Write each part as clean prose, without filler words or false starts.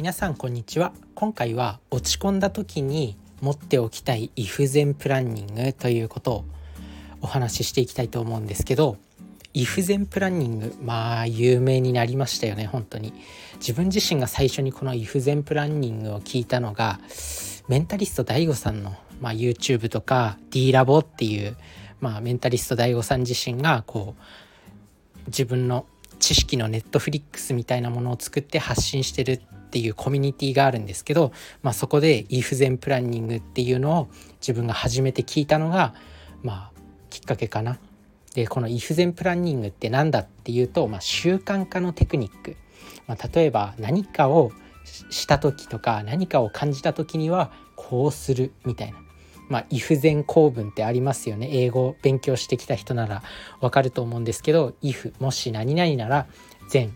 皆さんこんにちは。今回は落ち込んだ時に持っておきたいイフゼンプランニングということをお話ししていきたいと思うんですけど、イフゼンプランニング、有名になりましたよね。本当に自分自身が最初にこのイフゼンプランニングを聞いたのがメンタリスト DAIGO さんの、YouTube とか D ラボっていう、メンタリスト DAIGO さん自身がこう自分の知識の Netflix みたいなものを作って発信してるっていうコミュニティがあるんですけど、そこでイフゼンプランニングっていうのを自分が初めて聞いたのが、きっかけかな。で、このイフゼンプランニングってなんだっていうと、習慣化のテクニック、例えば何かをした時とか何かを感じた時にはこうするみたいな、イフゼン構文ってありますよね。英語を勉強してきた人ならわかると思うんですけど、イフもし何々なら善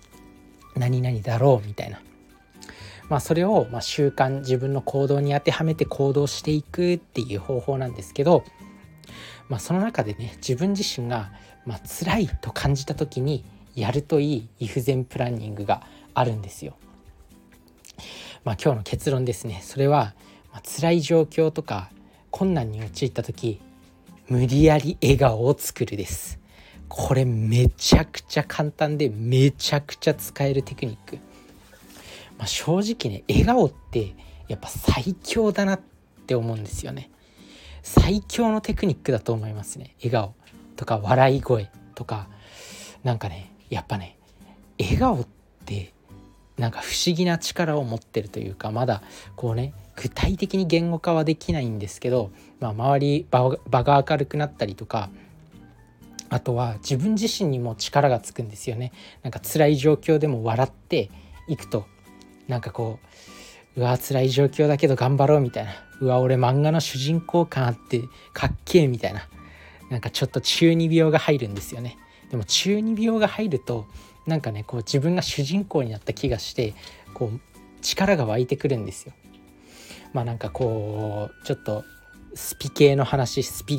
何々だろうみたいな、それを習慣、自分の行動に当てはめて行動していくっていう方法なんですけど、その中でね、自分自身が辛いと感じた時にやるといいイフゼンプランニングがあるんですよ。今日の結論ですね。それは、辛い状況とか困難に陥った時、無理やり笑顔を作るです。これめちゃくちゃ簡単でめちゃくちゃ使えるテクニック。正直ね、笑顔ってやっぱ最強だなって思うんですよね。最強のテクニックだと思いますね。笑顔とか笑い声とか、やっぱね、笑顔って不思議な力を持ってるというか、まだこうね、具体的に言語化はできないんですけど、周り場が明るくなったりとか、あとは自分自身にも力がつくんですよね。辛い状況でも笑っていくと、うわ辛い状況だけど頑張ろうみたいな、うわ俺漫画の主人公感あってかっけえみたいな、ちょっと中二病が入るんですよね。でも中二病が入るとこう自分が主人公になった気がして、こう力が湧いてくるんですよ。ちょっとスピリ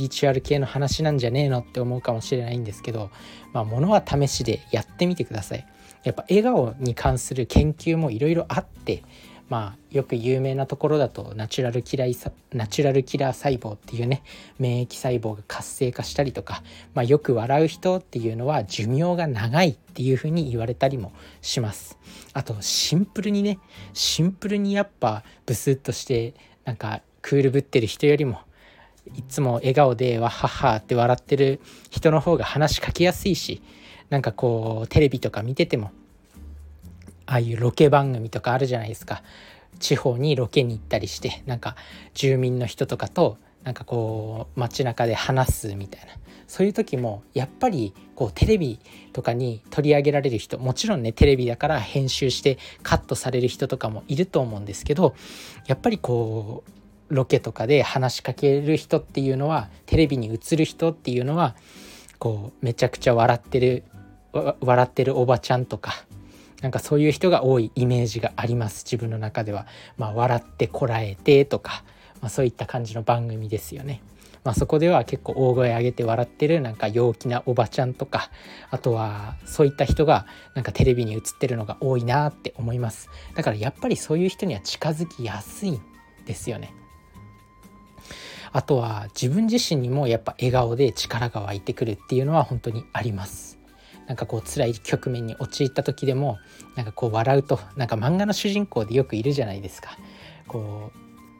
チュアル系の話なんじゃねえのって思うかもしれないんですけど、物は試しでやってみてください。やっぱ笑顔に関する研究もいろいろあって、よく有名なところだとナチュラルキラー細胞っていうね、免疫細胞が活性化したりとか、よく笑う人っていうのは寿命が長いっていうふうに言われたりもします。あとシンプルにやっぱブスッとしてクールぶってる人よりも、いつも笑顔でわははって笑ってる人の方が話しかけやすいし、テレビとか見てても、ああいうロケ番組とかあるじゃないですか。地方にロケに行ったりして、住民の人とかと街中で話すみたいな、そういう時もやっぱりテレビとかに取り上げられる人、もちろんねテレビだから編集してカットされる人とかもいると思うんですけど、やっぱりロケとかで話しかける人っていうのは、テレビに映る人っていうのはめちゃくちゃ笑ってるおばちゃんとか、そういう人が多いイメージがあります。自分の中では、笑ってこらえてとか、そういった感じの番組ですよね。そこでは結構大声上げて笑ってる陽気なおばちゃんとか、あとはそういった人がテレビに映ってるのが多いなって思います。だからやっぱりそういう人には近づきやすいんですよね。あとは自分自身にもやっぱ笑顔で力が湧いてくるっていうのは本当にあります。辛い局面に陥った時でも笑うと、漫画の主人公でよくいるじゃないですか。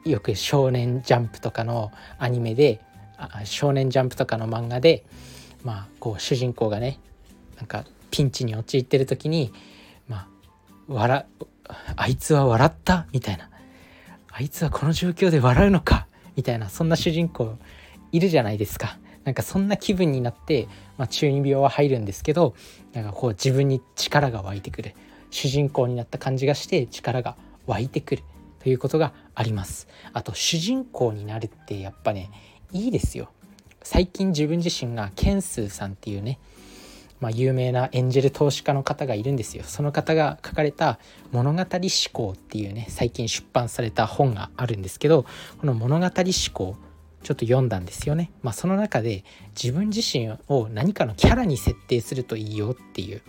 よく少年ジャンプとかの漫画で、主人公がねピンチに陥ってる時に、あいつは笑ったみたいな、あいつはこの状況で笑うのかみたいな、そんな主人公いるじゃないですか。そんな気分になって、中二病は入るんですけど、自分に力が湧いてくる、主人公になった感じがして力が湧いてくるということがあります。あと主人公になるってやっぱねいいですよ。最近自分自身がケンスーさんっていうね、有名なエンジェル投資家の方がいるんですよ。その方が書かれた物語思考っていうね、最近出版された本があるんですけど、この物語思考ちょっと読んだんですよね。その中で自分自身を何かのキャラに設定するといいよっていう、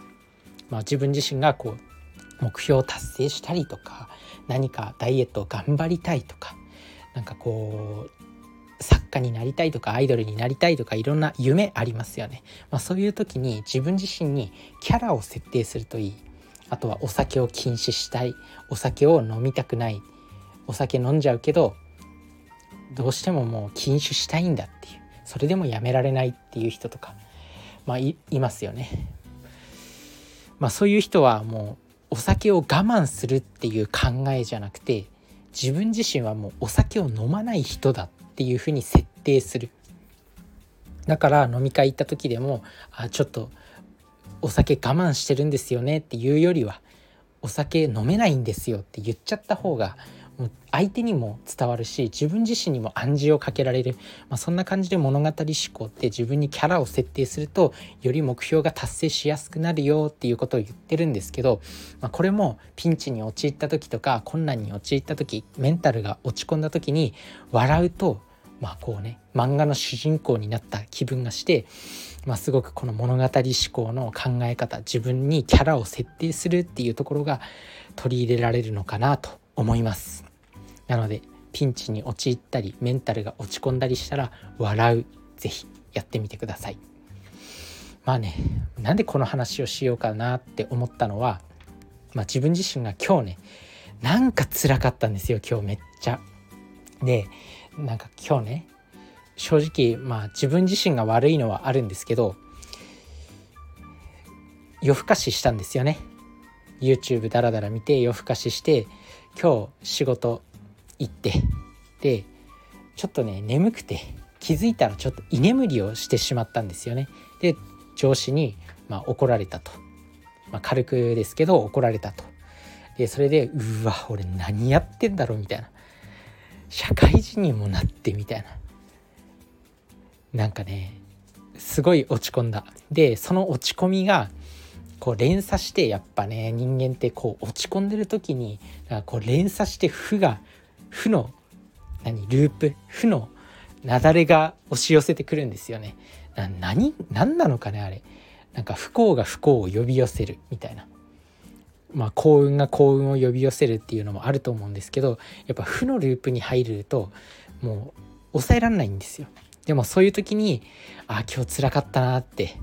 自分自身が目標を達成したりとか、何かダイエットを頑張りたいとか、なんかこう作家になりたいとかアイドルになりたいとか、いろんな夢ありますよね。そういう時に自分自身にキャラを設定するといい。あとはお酒を禁止したい、お酒を飲みたくない、お酒飲んじゃうけどどうしてももう禁酒したいんだっていう、それでもやめられないっていう人とか、いますよね。そういう人はもうお酒を我慢するっていう考えじゃなくて、自分自身はもうお酒を飲まない人だっていうふうに設定する。だから飲み会行った時でも、ちょっとお酒我慢してるんですよねっていうよりは、お酒飲めないんですよって言っちゃった方が相手にも伝わるし、自分自身にも暗示をかけられる、そんな感じで物語思考って自分にキャラを設定するとより目標が達成しやすくなるよっていうことを言ってるんですけど、これもピンチに陥った時とか困難に陥った時、メンタルが落ち込んだ時に笑うと、漫画の主人公になった気分がして、すごくこの物語思考の考え方、自分にキャラを設定するっていうところが取り入れられるのかなと思います。なのでピンチに陥ったりメンタルが落ち込んだりしたら笑う、ぜひやってみてください。なんでこの話をしようかなって思ったのは、自分自身が今日ね、なんか辛かったんですよ。今日めっちゃで、なんか今日ね、正直自分自身が悪いのはあるんですけど、夜更かししたんですよね。 YouTube だらだら見て夜更かしして、今日仕事行って、でちょっとね眠くて、気づいたらちょっと居眠りをしてしまったんですよね。で上司に怒られたと、軽くですけど怒られたと。でそれで、うわ俺何やってんだろうみたいな、社会人にもなってみたいな、なんかねすごい落ち込んだ。でその落ち込みがこう連鎖して、やっぱね人間ってこう落ち込んでる時にこう連鎖して負の雪崩が押し寄せてくるんですよね。何なのかねあれ、なんか不幸が不幸を呼び寄せるみたいな、幸運が幸運を呼び寄せるっていうのもあると思うんですけど、やっぱ負のループに入るともう抑えられないんですよ。でもそういう時に今日辛かったなって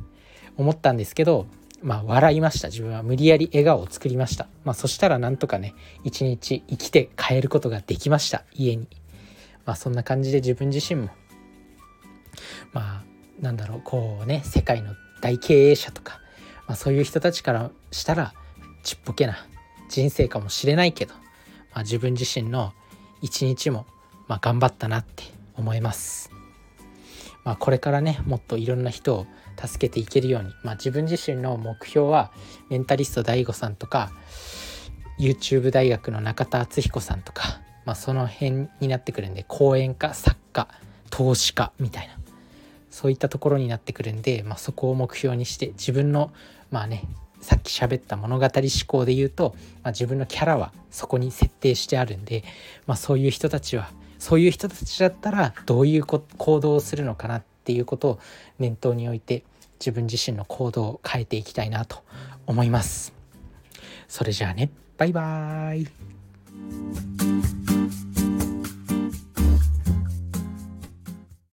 思ったんですけど、笑いました。自分は無理やり笑顔を作りました。そしたらなんとかね、一日生きて帰ることができました、家に。そんな感じで自分自身も世界の大経営者とか、そういう人たちからしたらちっぽけな人生かもしれないけど、自分自身の一日も頑張ったなって思います。これからねもっといろんな人を助けていけるように、自分自身の目標はメンタリスト DAIGO さんとか YouTube 大学の中田敦彦さんとか、その辺になってくるんで、講演家、作家、投資家みたいな、そういったところになってくるんで、そこを目標にして自分のさっき喋った物語思考で言うと、自分のキャラはそこに設定してあるんで、そういう人たちだったらどういう行動をするのかなっていうことを念頭に置いて、自分自身の行動を変えていきたいなと思います。それじゃあね、バイバーイ。